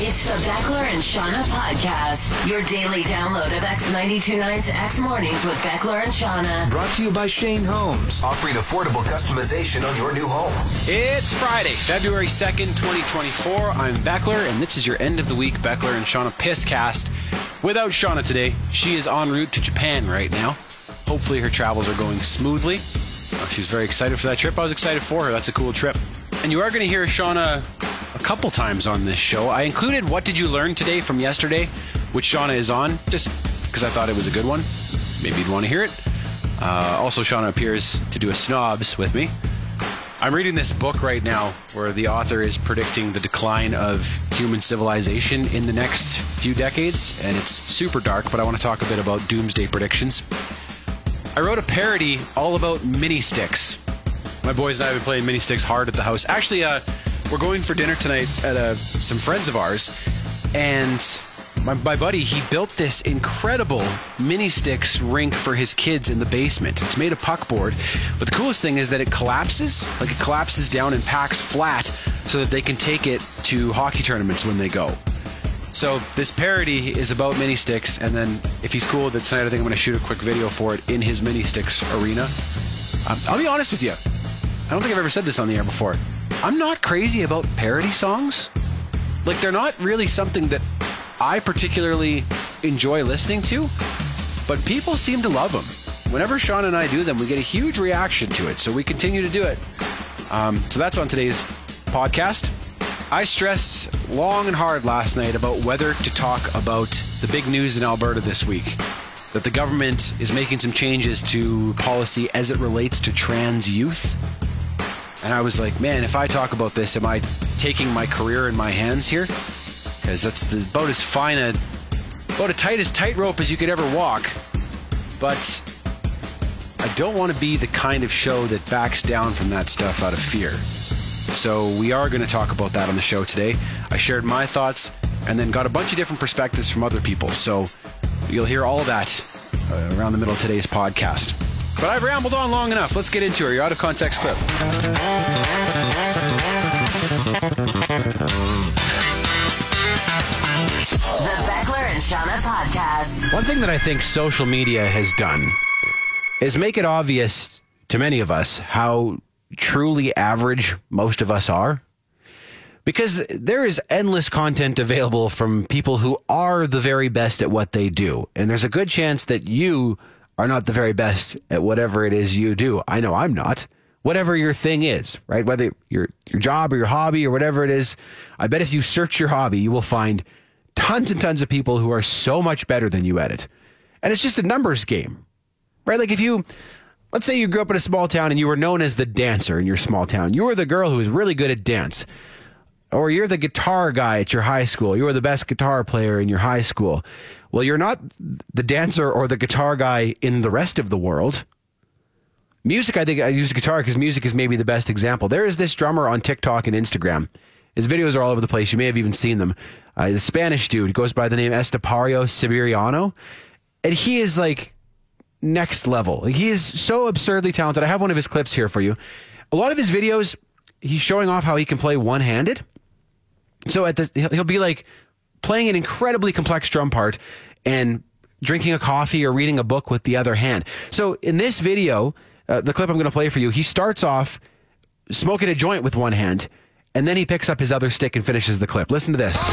It's the Beckler and Shauna podcast, your daily download of X92.9's X Mornings with Beckler and Shauna. Brought to you by Shane Homes, offering affordable customization on your new home. It's Friday, February 2nd, 2024. I'm Beckler, and this is your end of the week Beckler and Shauna Pisscast. Without Shauna today, she is en route to Japan right now. Hopefully her travels are going smoothly. She's very excited for that trip. I was excited for her. That's a cool trip. And you are going to hear Shauna a couple times on this show. I included What Did You Learn Today from Yesterday, which Shauna is on, just because I thought it was a good one. Maybe you'd want to hear it. Also, Shauna appears to do a snobs with me. I'm reading this book right now where the author is predicting the decline of human civilization in the next few decades, and it's super dark, but I want to talk a bit about doomsday predictions. I wrote a parody all about mini sticks. My boys and I have been playing mini sticks hard at the house. Actually, we're going for dinner tonight at some friends of ours, and my buddy, he built this incredible mini sticks rink for his kids in the basement. It's made of puckboard, but the coolest thing is that it collapses, down and packs flat so that they can take it to hockey tournaments when they go. So this parody is about mini sticks, and then if he's cool with it tonight, I think I'm going to shoot a quick video for it in his mini sticks arena. I'll be honest with you, I don't think I've ever said this on the air before. I'm not crazy about parody songs. Like, they're not really something that I particularly enjoy listening to, but people seem to love them. Whenever Sean and I do them, we get a huge reaction to it, so we continue to do it. So that's on today's podcast. I stressed long and hard last night about whether to talk about the big news in Alberta this week, that the government is making some changes to policy as it relates to trans youth. And I was like, man, if I talk about this, am I taking my career in my hands here? Because that's about as tightrope as you could ever walk. But I don't want to be the kind of show that backs down from that stuff out of fear. So we are going to talk about that on the show today. I shared my thoughts and then got a bunch of different perspectives from other people. So you'll hear all that around the middle of today's podcast. But I've rambled on long enough. Let's get into it. Your out-of-context clip. The Beckler and Shauna podcast. One thing that I think social media has done is make it obvious to many of us how truly average most of us are. Because there is endless content available from people who are the very best at what they do. And there's a good chance that you are not the very best at whatever it is you do. I know I'm not. Whatever your thing is, right? Whether your job or your hobby or whatever it is, I bet if you search your hobby, you will find tons and tons of people who are so much better than you at it. And it's just a numbers game, right? Like let's say you grew up in a small town and you were known as the dancer in your small town. You were the girl who was really good at dance. Or you're the guitar guy at your high school. You were the best guitar player in your high school. Well, you're not the dancer or the guitar guy in the rest of the world. Music, I think I use guitar because music is maybe the best example. There is this drummer on TikTok and Instagram. His videos are all over the place. You may have even seen them. The Spanish dude goes by the name Estepario Siberiano. And he is like next level. He is so absurdly talented. I have one of his clips here for you. A lot of his videos, he's showing off how he can play one-handed. So he'll be like playing an incredibly complex drum part and drinking a coffee or reading a book with the other hand. So in this video, the clip I'm going to play for you, he starts off smoking a joint with one hand, and then he picks up his other stick and finishes the clip. Listen to this.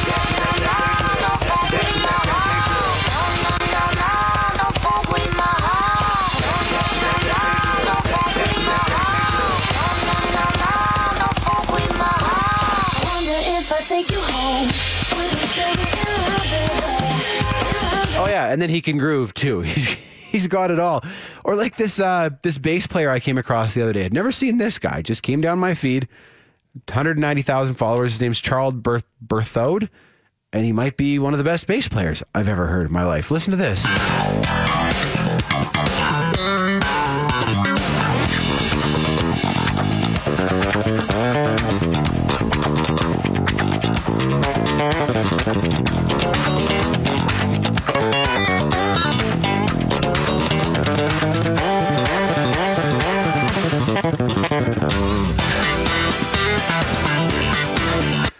And then he can groove too. He's He's got it all. Or like this this bass player I came across the other day. I'd never seen this guy. Just came down my feed. 190,000 followers. His name's Charles Berthoud. And he might be one of the best bass players I've ever heard in my life. Listen to this.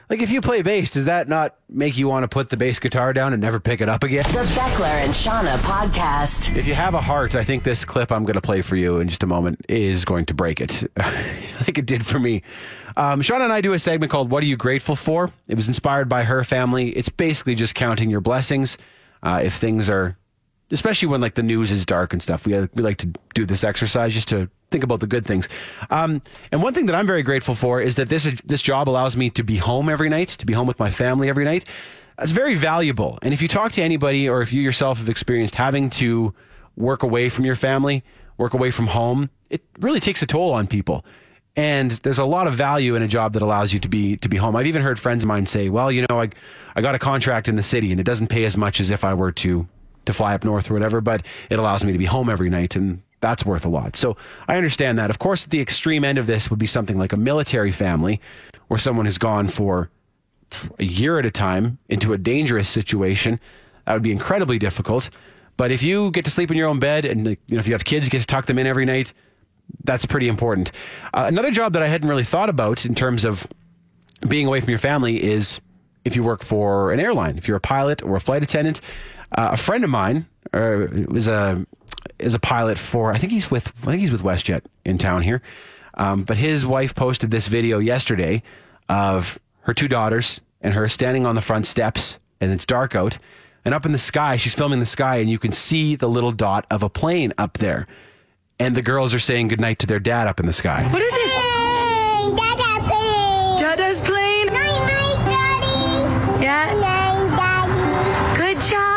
Like, if you play bass, does that not make you want to put the bass guitar down and never pick it up again? The Beckler and Shauna podcast. If you have a heart, I think this clip I'm going to play for you in just a moment is going to break it, like it did for me. Shauna and I do a segment called What Are You Grateful For? It was inspired by her family. It's basically just counting your blessings. If things are, especially when like the news is dark and stuff, we like to do this exercise just to think about the good things. And one thing that I'm very grateful for is that this job allows me to be home every night, to be home with my family every night. That's very valuable. And if you talk to anybody or if you yourself have experienced having to work away from your family, work away from home, it really takes a toll on people. And there's a lot of value in a job that allows you to be home. I've even heard friends of mine say, well, you know, I got a contract in the city and it doesn't pay as much as if I were to fly up north or whatever, but it allows me to be home every night, and that's worth a lot. So I understand that. Of course, at the extreme end of this would be something like a military family where someone has gone for a year at a time into a dangerous situation. That would be incredibly difficult. But if you get to sleep in your own bed and, you know, if you have kids, you get to tuck them in every night, that's pretty important. Another job that I hadn't really thought about in terms of being away from your family is if you work for an airline, if you're a pilot or a flight attendant. A friend of mine is a pilot for, I think he's with WestJet in town here. But his wife posted this video yesterday of her two daughters and her standing on the front steps, and it's dark out, and up in the sky, she's filming the sky, and you can see the little dot of a plane up there. And the girls are saying goodnight to their dad up in the sky. What is it? Plane. Dada plane. Dada's plane. Night, night, daddy. Yeah. Night, daddy. Good job.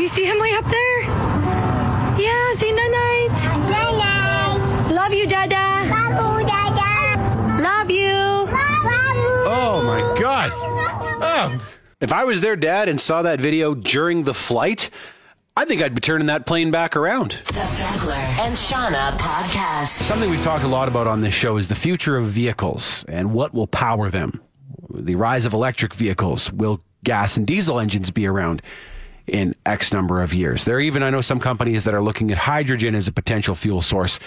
You see him way up there? Yeah, say night-night. Night-night. Love you, Dada. Love you, Dada. Love you. Love you. Oh, my God. Oh. If I was their dad and saw that video during the flight, I think I'd be turning that plane back around. The Beckler and Shauna podcast. Something we've talked a lot about on this show is the future of vehicles and what will power them. The rise of electric vehicles. Will gas and diesel engines be around in X number of years? There are even, I know, some companies that are looking at hydrogen as a potential fuel source.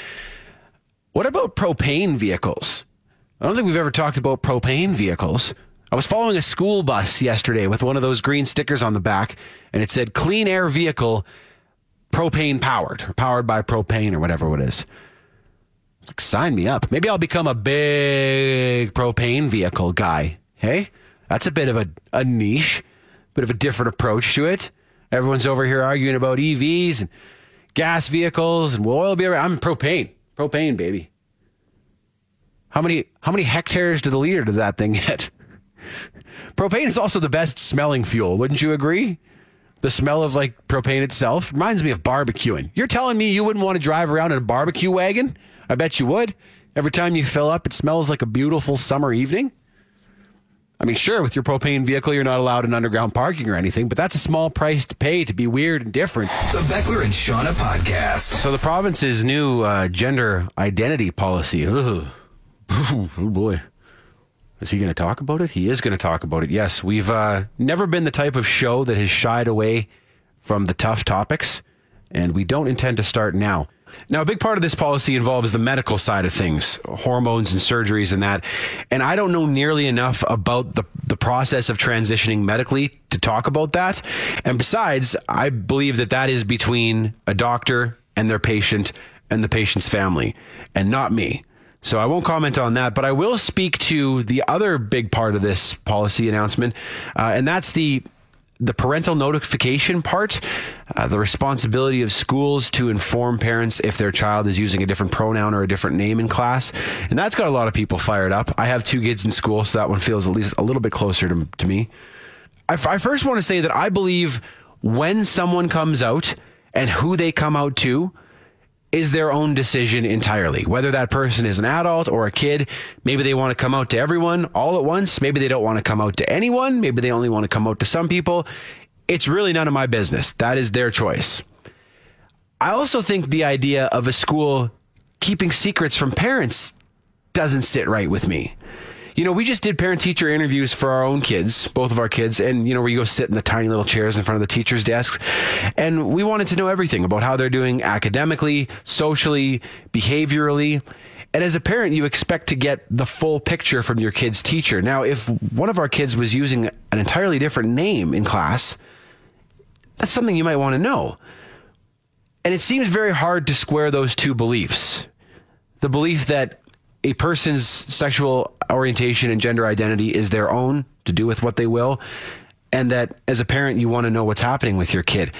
What about propane vehicles? I don't think we've ever talked about propane vehicles. I was following a school bus yesterday with one of those green stickers on the back, and it said clean air vehicle, propane powered, or powered by propane, or whatever it is. Like, sign me up. Maybe I'll become a big propane vehicle guy. Hey, that's a bit of a niche, bit of a different approach to it. Everyone's over here arguing about EVs and gas vehicles and will oil be around. I'm propane. Propane, baby. How many hectares to the liter does that thing get? Propane is also the best smelling fuel. Wouldn't you agree? The smell of like propane itself reminds me of barbecuing. You're telling me you wouldn't want to drive around in a barbecue wagon? I bet you would. Every time you fill up, it smells like a beautiful summer evening. I mean, sure, with your propane vehicle, you're not allowed in underground parking or anything, but that's a small price to pay to be weird and different. The Beckler and Shauna podcast. So the province's new gender identity policy. Ugh. Oh, boy. Is he going to talk about it? He is going to talk about it. Yes, we've never been the type of show that has shied away from the tough topics, and we don't intend to start now. Now, a big part of this policy involves the medical side of things, hormones and surgeries and that. And I don't know nearly enough about the process of transitioning medically to talk about that. And besides, I believe that that is between a doctor and their patient and the patient's family and not me. So I won't comment on that, but I will speak to the other big part of this policy announcement. And that's the parental notification part, the responsibility of schools to inform parents if their child is using a different pronoun or a different name in class. And that's got a lot of people fired up. I have two kids in school, so that one feels at least a little bit closer to me. I first want to say that I believe when someone comes out and who they come out to is their own decision entirely. Whether that person is an adult or a kid, maybe they want to come out to everyone all at once. Maybe they don't want to come out to anyone. Maybe they only want to come out to some people. It's really none of my business. That is their choice. I also think the idea of a school keeping secrets from parents doesn't sit right with me. You know, we just did parent-teacher interviews for our own kids, both of our kids, and, you know, where you go sit in the tiny little chairs in front of the teachers' desks, and we wanted to know everything about how they're doing academically, socially, behaviorally, and as a parent, you expect to get the full picture from your kid's teacher. Now, if one of our kids was using an entirely different name in class, that's something you might want to know, and it seems very hard to square those two beliefs, the belief that a person's sexual orientation and gender identity is their own to do with what they will. And that as a parent, you want to know what's happening with your kid.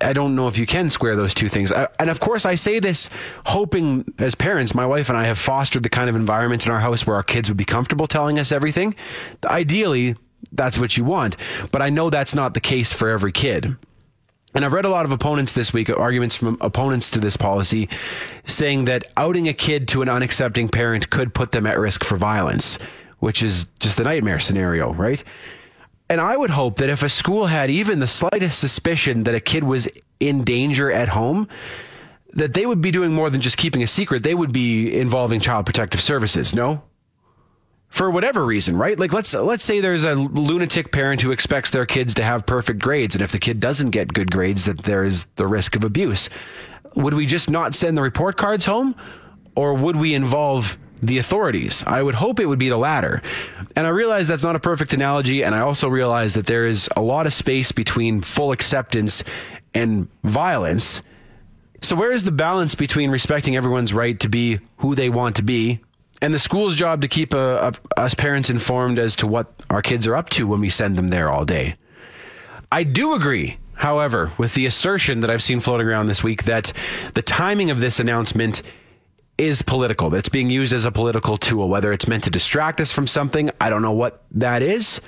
I don't know if you can square those two things. And of course, I say this hoping, as parents, my wife and I have fostered the kind of environment in our house where our kids would be comfortable telling us everything. Ideally, that's what you want. But I know that's not the case for every kid. And I've read a lot of opponents this week, arguments from opponents to this policy, saying that outing a kid to an unaccepting parent could put them at risk for violence, which is just the nightmare scenario, right? And I would hope that if a school had even the slightest suspicion that a kid was in danger at home, that they would be doing more than just keeping a secret. They would be involving Child Protective Services, no? For whatever reason, right? Like let's say there's a lunatic parent who expects their kids to have perfect grades. And if the kid doesn't get good grades, that there is the risk of abuse. Would we just not send the report cards home, or would we involve the authorities? I would hope it would be the latter. And I realize that's not a perfect analogy. And I also realize that there is a lot of space between full acceptance and violence. So where is the balance between respecting everyone's right to be who they want to be and the school's job to keep us parents informed as to what our kids are up to when we send them there all day? I do agree, however, with the assertion that I've seen floating around this week that the timing of this announcement is political, that it's being used as a political tool, whether it's meant to distract us from something. I don't know what that is.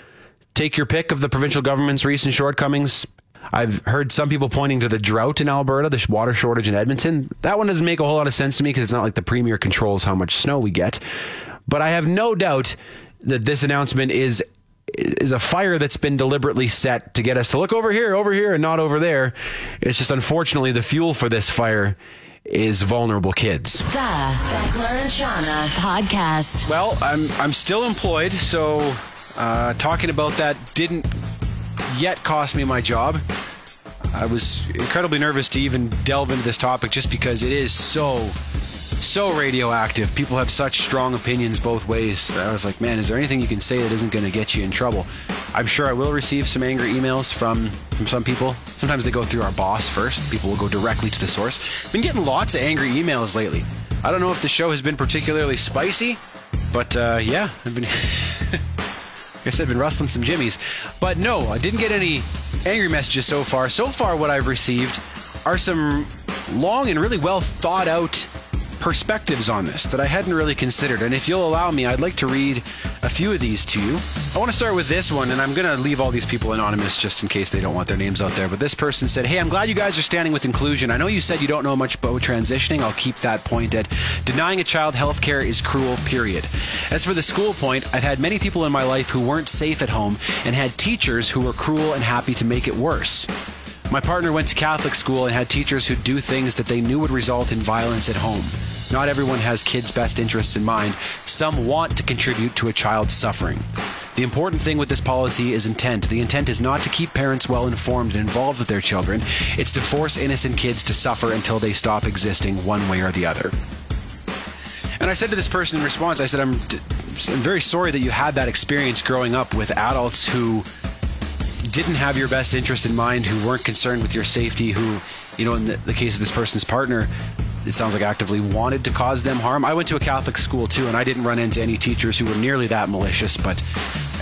Take your pick of the provincial government's recent shortcomings. I've heard some people pointing to the drought in Alberta, the water shortage in Edmonton. That one doesn't make a whole lot of sense to me because it's not like the premier controls how much snow we get. But I have no doubt that this announcement is a fire that's been deliberately set to get us to look over here, and not over there. It's just, unfortunately, the fuel for this fire is vulnerable kids. The Beckler and Shauna podcast. Well, I'm still employed, so talking about that didn't yet cost me my job. I was incredibly nervous to even delve into this topic just because it is so radioactive. People have such strong opinions both ways that I was like, man, is there anything you can say that isn't going to get you in trouble? I'm sure I will receive some angry emails from some people. Sometimes they go through our boss first. People will go directly to the source. Been getting lots of angry emails lately. I don't know if the show has been particularly spicy, but yeah, I've been... I guess I've been rustling some jimmies. But no, I didn't get any angry messages so far. So far, what I've received are some long and really well thought out perspectives on this that I hadn't really considered. And if you'll allow me, I'd like to read a few of these to you. I want to start with this one, and I'm going to leave all these people anonymous just in case they don't want their names out there. But this person said, hey, I'm glad you guys are standing with inclusion. I know you said you don't know much about transitioning. I'll keep that point at denying a child health care is cruel, period. As for the school point, I've had many people in my life who weren't safe at home and had teachers who were cruel and happy to make it worse. My partner went to Catholic school and had teachers who do things that they knew would result in violence at home. Not everyone has kids' best interests in mind. Some want to contribute to a child's suffering. The important thing with this policy is intent. The intent is not to keep parents well informed and involved with their children. It's to force innocent kids to suffer until they stop existing one way or the other. And I said to this person in response, I said, I'm very sorry that you had that experience growing up with adults who didn't have your best interest in mind, who weren't concerned with your safety, who, you know, in the case of this person's partner, it sounds like actively wanted to cause them harm. I went to a Catholic school too, and I didn't run into any teachers who were nearly that malicious, but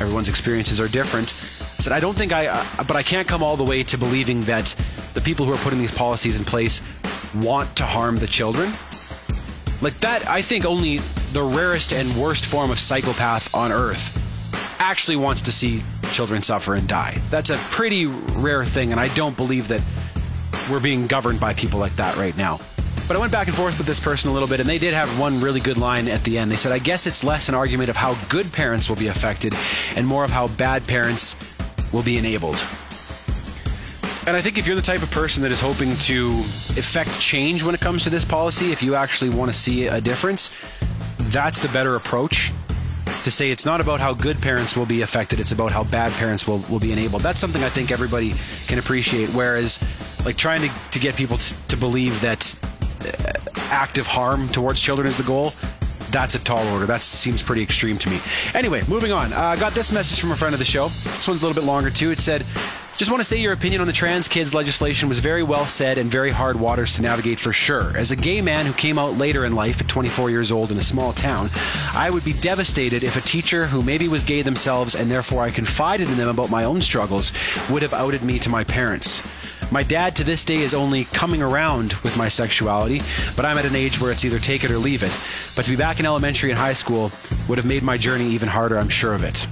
everyone's experiences are different. I said, I don't think but I can't come all the way to believing that the people who are putting these policies in place want to harm the children. Like that, I think only the rarest and worst form of psychopath on earth actually wants to see children suffer and die. That's a pretty rare thing, and I don't believe that we're being governed by people like that right now. But I went back and forth with this person a little bit, and they did have one really good line at the end. They said, I guess it's less an argument of how good parents will be affected and more of how bad parents will be enabled. And I think if you're the type of person that is hoping to effect change when it comes to this policy, if you actually want to see a difference, that's the better approach. To say it's not about how good parents will be affected, it's about how bad parents will be enabled. That's something I think everybody can appreciate, whereas like trying to get people to believe that active harm towards children is the goal, that's a tall order. That seems pretty extreme to me. Anyway, moving on. I got this message from a friend of the show. This one's a little bit longer too. It said, just want to say your opinion on the trans kids legislation was very well said and very hard waters to navigate for sure. As a gay man who came out later in life at 24 years old in a small town, I would be devastated if a teacher who maybe was gay themselves and therefore I confided in them about my own struggles would have outed me to my parents. My dad to this day is only coming around with my sexuality, but I'm at an age where it's either take it or leave it. But to be back in elementary and high school would have made my journey even harder, I'm sure of it.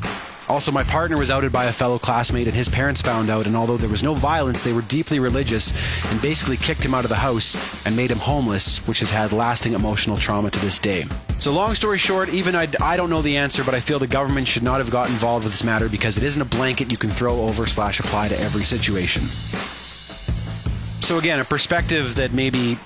Also, my partner was outed by a fellow classmate and his parents found out, and although there was no violence, they were deeply religious and basically kicked him out of the house and made him homeless, which has had lasting emotional trauma to this day. So long story short, even I don't know the answer, but I feel the government should not have got involved with this matter because it isn't a blanket you can throw over / apply to every situation. So again, a perspective that maybe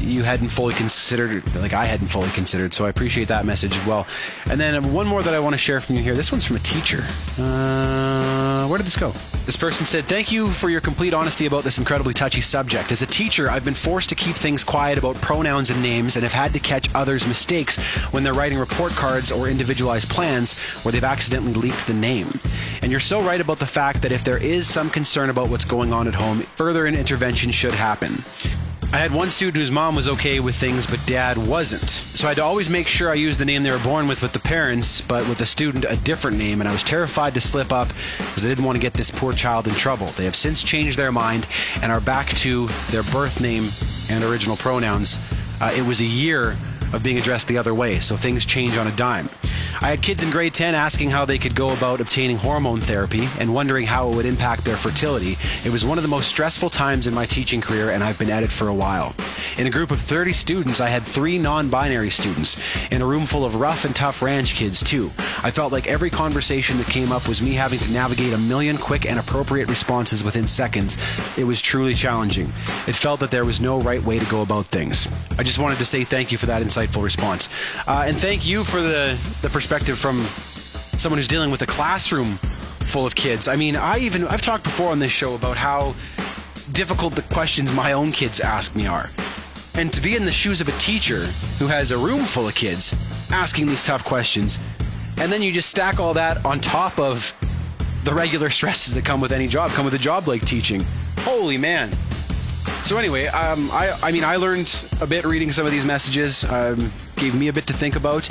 you hadn't fully considered, like I hadn't fully considered, so I appreciate that message as well. And then one more that I want to share from you here. This one's from a teacher. Where did this go? This person said, thank you for your complete honesty about this incredibly touchy subject. As a teacher, I've been forced to keep things quiet about pronouns and names and have had to catch others' mistakes when they're writing report cards or individualized plans where they've accidentally leaked the name. And you're so right about the fact that if there is some concern about what's going on at home, further intervention should happen. I had one student whose mom was okay with things, but dad wasn't. So I had to always make sure I used the name they were born with the parents, but with the student, a different name, and I was terrified to slip up because I didn't want to get this poor child in trouble. They have since changed their mind and are back to their birth name and original pronouns. It was a year of being addressed the other way, so things change on a dime. I had kids in grade 10 asking how they could go about obtaining hormone therapy and wondering how it would impact their fertility. It was one of the most stressful times in my teaching career, and I've been at it for a while. In a group of 30 students, I had 3 non-binary students, in a room full of rough and tough ranch kids too. I felt like every conversation that came up was me having to navigate a million quick and appropriate responses within seconds. It was truly challenging. It felt that there was no right way to go about things. I just wanted to say thank you for that insightful response. And thank you for the perspective from someone who's dealing with a classroom full of kids. I mean, I've talked before on this show about how difficult the questions my own kids ask me are. And to be in the shoes of a teacher who has a room full of kids asking these tough questions, and then you just stack all that on top of the regular stresses that come with any job, come with a job like teaching. Holy man. So anyway, I mean, I learned a bit reading some of these messages, gave me a bit to think about.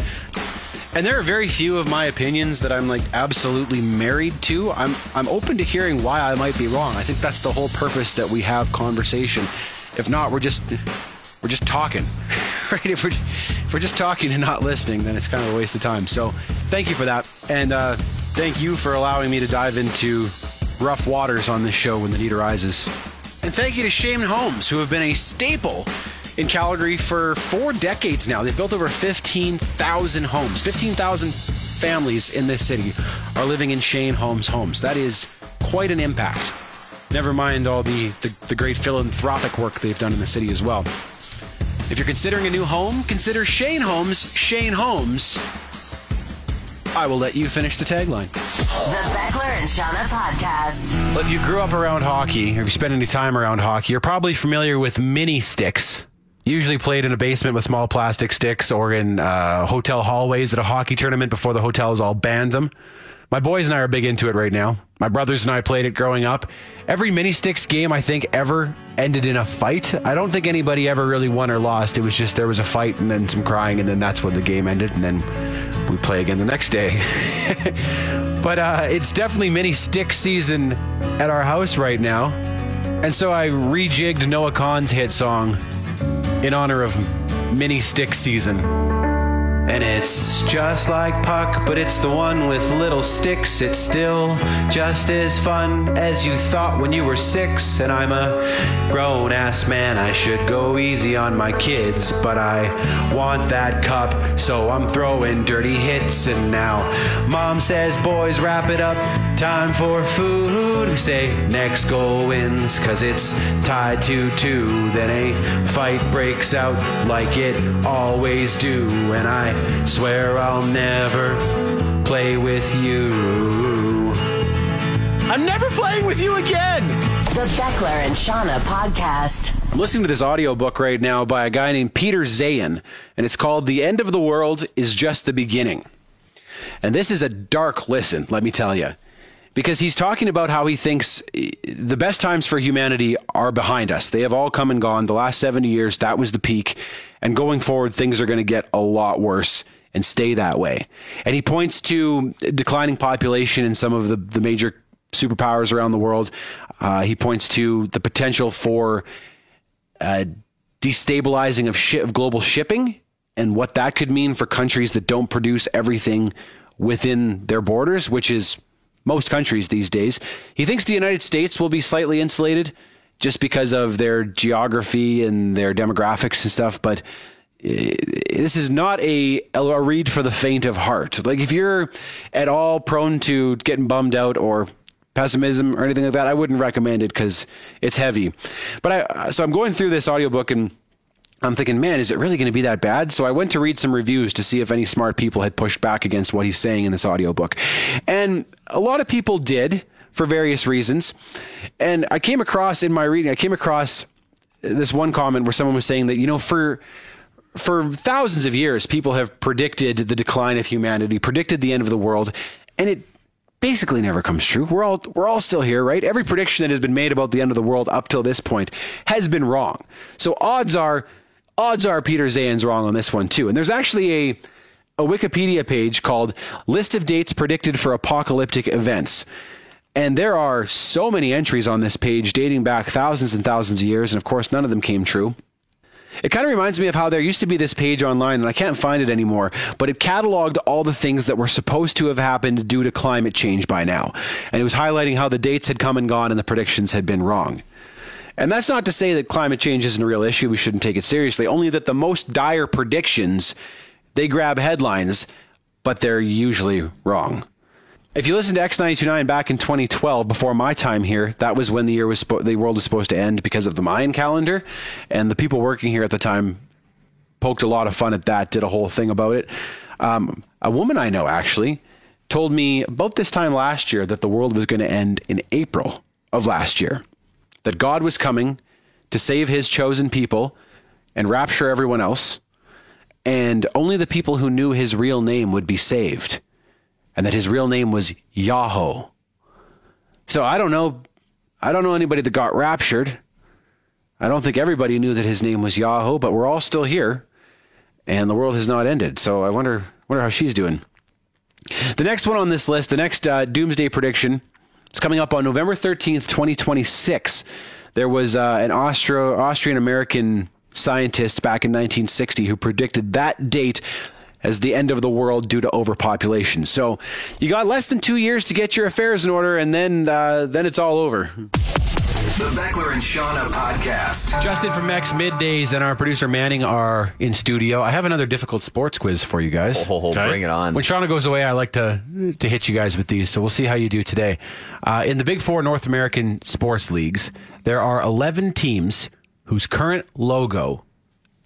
And there are very few of my opinions that I'm like absolutely married to. I'm open to hearing why I might be wrong. I think that's the whole purpose that we have conversation. If not, we're just talking, right? If we're just talking and not listening, then it's kind of a waste of time. So thank you for that. And thank you for allowing me to dive into rough waters on this show when the need arises. And thank you to Shane Homes, who have been a staple in Calgary for 4 decades now. They've built over 15,000 homes. 15,000 families in this city are living in Shane Homes homes. That is quite an impact. Never mind all the great philanthropic work they've done in the city as well. If you're considering a new home, consider Shane Homes. Shane Homes. I will let you finish the tagline. The Beckler and Shauna Podcast. Well, if you grew up around hockey, or if you spent any time around hockey, you're probably familiar with mini sticks. Usually played in a basement with small plastic sticks or in hotel hallways at a hockey tournament before the hotels all banned them. My boys and I are big into it right now. My brothers and I played it growing up. Every mini sticks game I think ever ended in a fight. I don't think anybody ever really won or lost. It was just there was a fight and then some crying and then that's when the game ended and then we play again the next day. But it's definitely mini stick season at our house right now. And so I rejigged Noah Kahn's hit song in honor of mini stick season. And it's just like Puck, but it's the one with little sticks. It's still just as fun as you thought when you were 6. And I'm a grown-ass man, I should go easy on my kids, but I want that cup, so I'm throwing dirty hits. And now Mom says, boys, wrap it up, time for food. We say, next goal wins, cause it's tied 2-2. Then a fight breaks out like it always do, and I swear I'll never play with you. I'm never playing with you again. The Beckler and Shauna podcast. I'm listening to this audiobook right now by a guy named Peter Zayn, and it's called The End of the World is Just the Beginning. And this is a dark listen, let me tell you, because he's talking about how he thinks the best times for humanity are behind us. They have all come and gone. The last 70 years, that was the peak. And going forward, things are going to get a lot worse and stay that way. And he points to declining population in some of the major superpowers around the world. He points to the potential for destabilizing of global shipping and what that could mean for countries that don't produce everything within their borders, which is most countries these days. He thinks the United States will be slightly insulated just because of their geography and their demographics and stuff. But this is not a read for the faint of heart. Like, if you're at all prone to getting bummed out or pessimism or anything like that, I wouldn't recommend it because it's heavy. But so I'm going through this audiobook and I'm thinking, man, is it really going to be that bad? So I went to read some reviews to see if any smart people had pushed back against what he's saying in this audiobook. And a lot of people did, for various reasons. And I came across in my reading, I came across this one comment where someone was saying that, you know, for thousands of years, people have predicted the decline of humanity, predicted the end of the world. And it basically never comes true. We're all still here, right? Every prediction that has been made about the end of the world up till this point has been wrong. So odds are Peter Zayn's wrong on this one too. And there's actually a Wikipedia page called List of Dates Predicted for Apocalyptic Events. And there are so many entries on this page dating back thousands and thousands of years. And of course, none of them came true. It kind of reminds me of how there used to be this page online, and I can't find it anymore, but it cataloged all the things that were supposed to have happened due to climate change by now. And it was highlighting how the dates had come and gone and the predictions had been wrong. And that's not to say that climate change isn't a real issue. We shouldn't take it seriously, only that the most dire predictions, they grab headlines, but they're usually wrong. If you listen to X92.9 back in 2012, before my time here, that was when the year was the world was supposed to end because of the Mayan calendar, and the people working here at the time poked a lot of fun at that, did a whole thing about it. A woman I know actually told me about this time last year that the world was going to end in April of last year, that God was coming to save his chosen people and rapture everyone else, and only the people who knew his real name would be saved. And that his real name was Yahoo. So I don't know anybody that got raptured. I don't think everybody knew that his name was Yahoo, but we're all still here and the world has not ended. So I wonder how she's doing. The next one on this list, the next doomsday prediction, is coming up on November 13th, 2026. There was an Austrian-American scientist back in 1960 who predicted that date as the end of the world due to overpopulation. So you got less than 2 years to get your affairs in order, and then it's all over. The Beckler and Shauna podcast. Justin from X Middays and our producer Manning are in studio. I have another difficult sports quiz for you guys. Okay. Bring it on. When Shauna goes away, I like to hit you guys with these, so we'll see how you do today. In the Big Four North American sports leagues, there are 11 teams whose current logo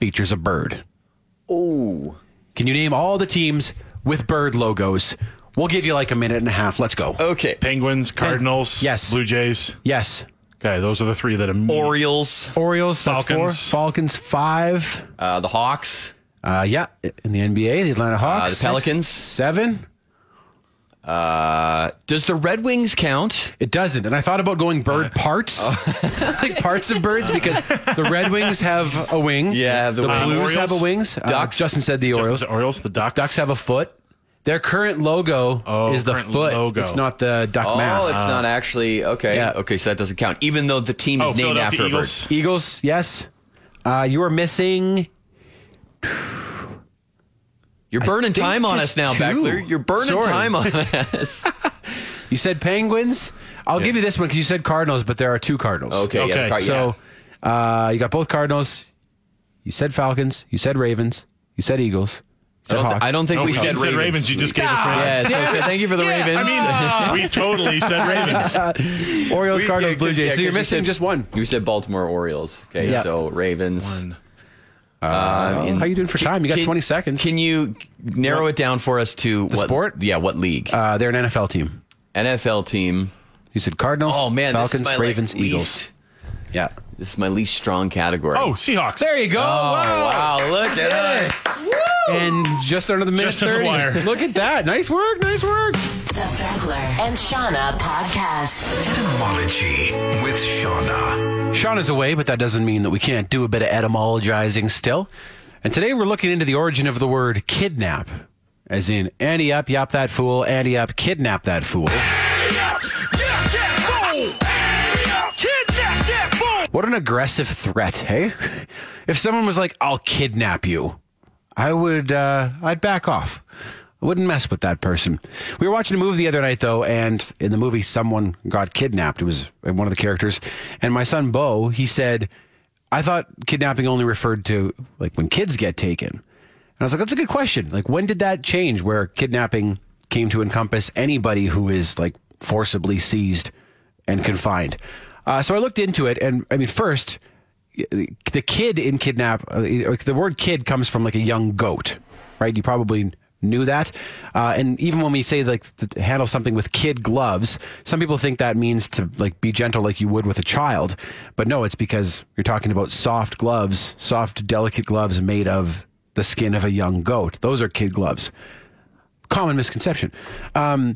features a bird. Ooh. Can you name all the teams with bird logos? We'll give you like a minute and a half. Let's go. Okay. Penguins, Cardinals. Yes. Blue Jays. Yes. Okay, those are the three that I'm... Orioles. Falcons. Falcons, 5. The Hawks. Yeah, in the NBA, the Atlanta Hawks. The Pelicans. 6, 7. Does the Red Wings count? It doesn't. And I thought about going bird parts, like parts of birds, because the Red Wings have a wing. Yeah, the Blues Orioles have a wings. Ducks. Justin said the Orioles. The Ducks. Ducks have a foot. Their current logo is the foot. Logo. It's not the duck mask. It's not actually. Okay. Yeah. Okay. So that doesn't count, even though the team is named after Eagles. A bird. Eagles. Yes. You are missing You're burning time on us now, Beckler. You're burning time on us. You said Penguins. I'll give you this one because you said Cardinals, but there are two Cardinals. Okay. Yeah, so you got both Cardinals. You said Falcons. You said Ravens. You said Eagles. I don't think we said Ravens. You just gave us Ravens. Yeah, so thank you for the Ravens. I mean, we totally said Ravens. Orioles, Cardinals, Blue Jays. So you're missing just one. You said Baltimore Orioles. Okay, so Ravens. One. How you doing for time? You got 20 seconds. Can you narrow it down for us to the sport? Yeah, what league? They're an NFL team. You said Cardinals, Falcons, Ravens, Eagles. Yeah. This is my least strong category. Oh, Seahawks. There you go. Oh, wow. Look at us. Woo! And just under the minute 30. Look at that. Nice work. The Beckler and Shauna podcast. Etymology with Shauna. Shauna's away, but that doesn't mean that we can't do a bit of etymologizing still. And today we're looking into the origin of the word kidnap. As in, ante up, yap that fool, ante up, kidnap that fool. What an aggressive threat, hey? If someone was like, I'll kidnap you, I would, I'd back off. I wouldn't mess with that person. We were watching a movie the other night, though, and in the movie, someone got kidnapped. It was one of the characters. And my son, Bo, he said, I thought kidnapping only referred to, like, when kids get taken. And I was like, that's a good question. Like, when did that change where kidnapping came to encompass anybody who is, like, forcibly seized and confined? So I looked into it, and I mean, first, the kid in kidnap, the word kid comes from like a young goat, right? You probably knew that. And even when we say like handle something with kid gloves, some people think that means to like be gentle like you would with a child. But no, it's because you're talking about soft gloves, soft, delicate gloves made of the skin of a young goat. Those are kid gloves. Common misconception. But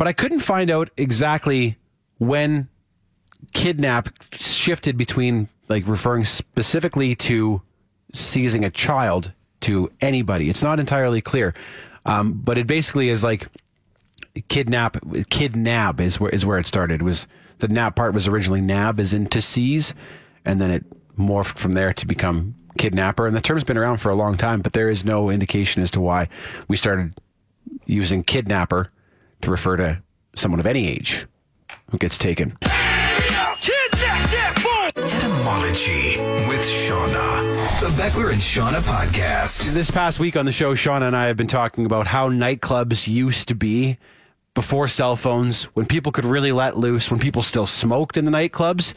I couldn't find out exactly when kidnap shifted between like referring specifically to seizing a child to anybody. It's not entirely clear, but it basically is like kidnap. Kidnab is where it started. It was the nab part was originally nab as in to seize, and then it morphed from there to become kidnapper. And the term's been around for a long time, but there is no indication as to why we started using kidnapper to refer to someone of any age who gets taken. Etymology with Shauna, the Beckler and Shauna podcast. This past week on the show, Shauna and I have been talking about how nightclubs used to be before cell phones, when people could really let loose, when people still smoked in the nightclubs.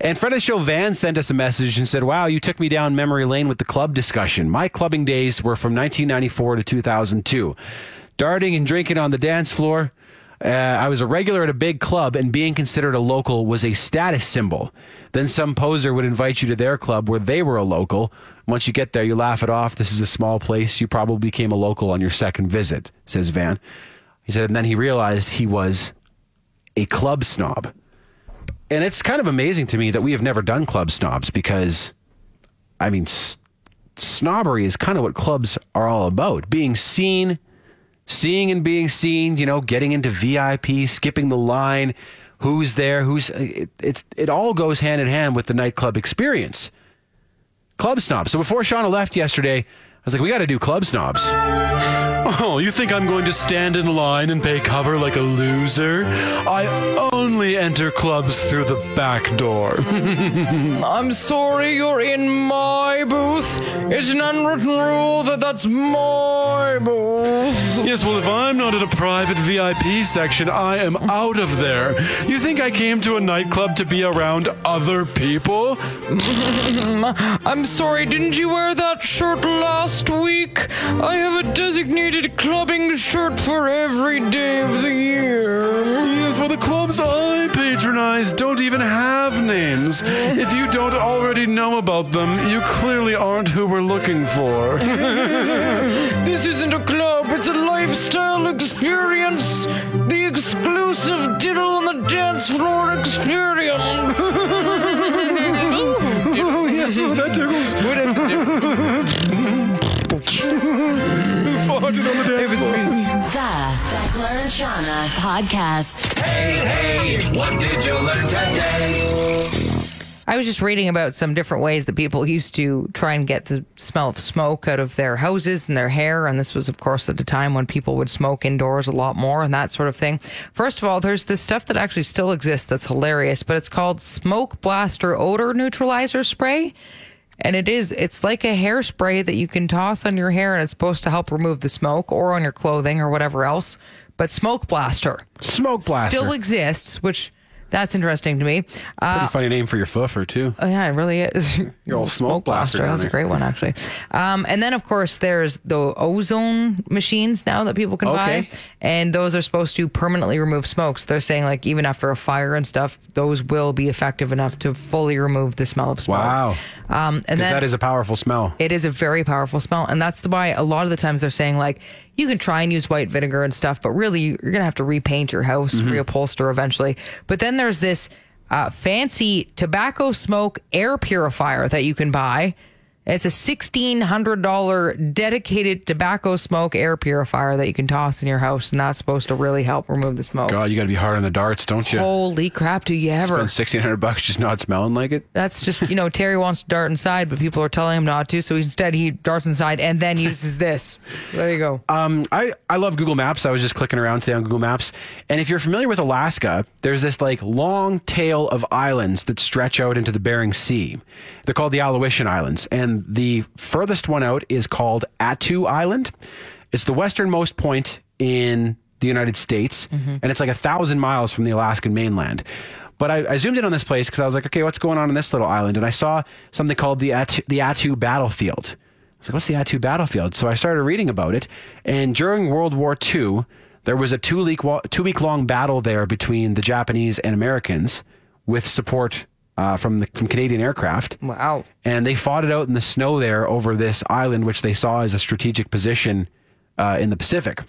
And friend of the show, Van, sent us a message and said, wow, you took me down memory lane with the club discussion. My clubbing days were from 1994 to 2002. Darting and drinking on the dance floor. I was a regular at a big club, and being considered a local was a status symbol. Then some poser would invite you to their club where they were a local. Once you get there, you laugh it off. This is a small place. You probably became a local on your second visit, says Van. He said, and then he realized he was a club snob. And it's kind of amazing to me that we have never done club snobs because, I mean, snobbery is kind of what clubs are all about. Being seen. Seeing and being seen, you know, getting into VIP, skipping the line, who's there, it all goes hand in hand with the nightclub experience. Club snobs. So before Shauna left yesterday, I was like, we got to do club snobs. Oh, you think I'm going to stand in line and pay cover like a loser? I only enter clubs through the back door. I'm sorry you're in my booth. It's an unwritten rule that's my booth. Yes, well, if I'm not at a private VIP section, I am out of there. You think I came to a nightclub to be around other people? I'm sorry, didn't you wear that shirt last week? I have a designated clubbing shirt for every day of the year. Yes, well, the clubs I patronize don't even have names. If you don't already know about them, you clearly aren't who we're looking for. This isn't a club, it's a lifestyle experience. The exclusive diddle on the dance floor experience. Oh, yes, well, that tickles. Shauna podcast. Hey, what did you learn today? I was just reading about some different ways that people used to try and get the smell of smoke out of their houses and their hair. And this was, of course, at a time when people would smoke indoors a lot more and that sort of thing. First of all, there's this stuff that actually still exists that's hilarious, but it's called Smoke Blaster Odor Neutralizer Spray. And it's like a hairspray that you can toss on your hair, and it's supposed to help remove the smoke, or on your clothing or whatever else. But Smoke Blaster still exists, which that's interesting to me. Pretty funny name for your foofer too. Oh yeah, it really is. Your old Smoke Blaster. That's a great one actually. And then of course there's the ozone machines now that people can buy, and those are supposed to permanently remove smoke. So they're saying like even after a fire and stuff, those will be effective enough to fully remove the smell of smoke. Wow. And then that is a powerful smell. It is a very powerful smell, and that's why a lot of the times they're saying like, you can try and use white vinegar and stuff, but really you're going to have to repaint your house, reupholster eventually. But then there's this fancy tobacco smoke air purifier that you can buy. It's a $1,600 dedicated tobacco smoke air purifier that you can toss in your house, and that's supposed to really help remove the smoke. God, you got to be hard on the darts, don't you? Holy crap, do you ever. Spend $1,600 just not smelling like it? That's just, Terry wants to dart inside, but people are telling him not to, so instead he darts inside and then uses this. There you go. I love Google Maps. I was just clicking around today on Google Maps, and if you're familiar with Alaska, there's this like long tail of islands that stretch out into the Bering Sea. They're called the Aleutian Islands, and the furthest one out is called Attu Island. It's the westernmost point in the United States, and it's like 1,000 miles from the Alaskan mainland. But I zoomed in on this place because I was like, okay, what's going on this little island? And I saw something called the Attu Battlefield. I was like, what's the Attu Battlefield? So I started reading about it, and during World War II, there was a two-week-long battle there between the Japanese and Americans with support from Canadian aircraft. Wow. And they fought it out in the snow there over this island, which they saw as a strategic position in the Pacific.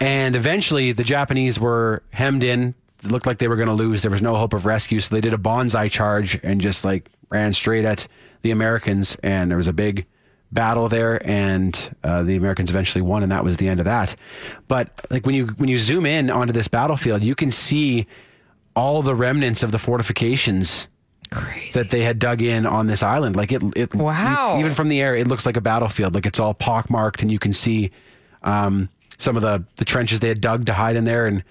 And eventually the Japanese were hemmed in. It looked like they were going to lose. There was no hope of rescue. So they did a bonsai charge and just like ran straight at the Americans. And there was a big battle there, and the Americans eventually won. And that was the end of that. But like when you zoom in onto this battlefield, you can see all the remnants of the fortifications that they had dug in on this island. Like even from the air, it looks like a battlefield. Like it's all pockmarked, and you can see some of the trenches they had dug to hide in there. And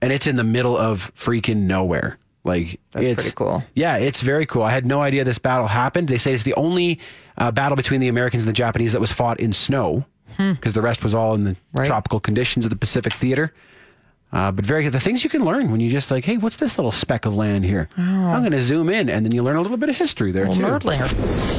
it's in the middle of freaking nowhere. Like it's pretty cool. Yeah, it's very cool. I had no idea this battle happened. They say it's the only battle between the Americans and the Japanese that was fought in snow, because the rest was all in the tropical conditions of the Pacific Theater. But the things you can learn when you just like, hey, what's this little speck of land here? Oh. I'm going to zoom in, and then you learn a little bit of history there too. Nerdlinger.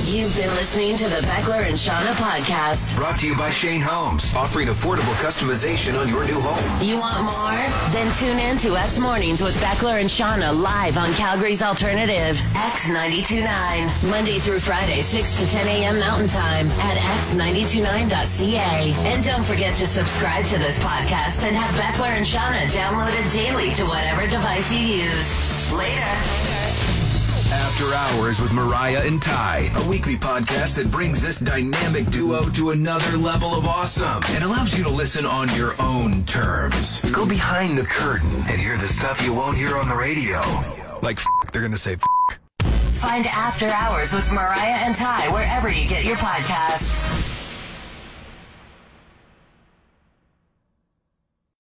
You've been listening to the Beckler and Shauna podcast, brought to you by Shane Homes, offering affordable customization on your new home. You want more? Then tune in to X Mornings with Beckler and Shauna live on Calgary's Alternative, X92.9, Monday through Friday, 6 to 10 a.m. Mountain Time at x929.ca. And don't forget to subscribe to this podcast and have Beckler and Shauna downloaded daily to whatever device you use. Later. After Hours with Mariah and Ty, a weekly podcast that brings this dynamic duo to another level of awesome and allows you to listen on your own terms. Go behind the curtain and hear the stuff you won't hear on the radio. Like they're going to say . Find After Hours with Mariah and Ty wherever you get your podcasts.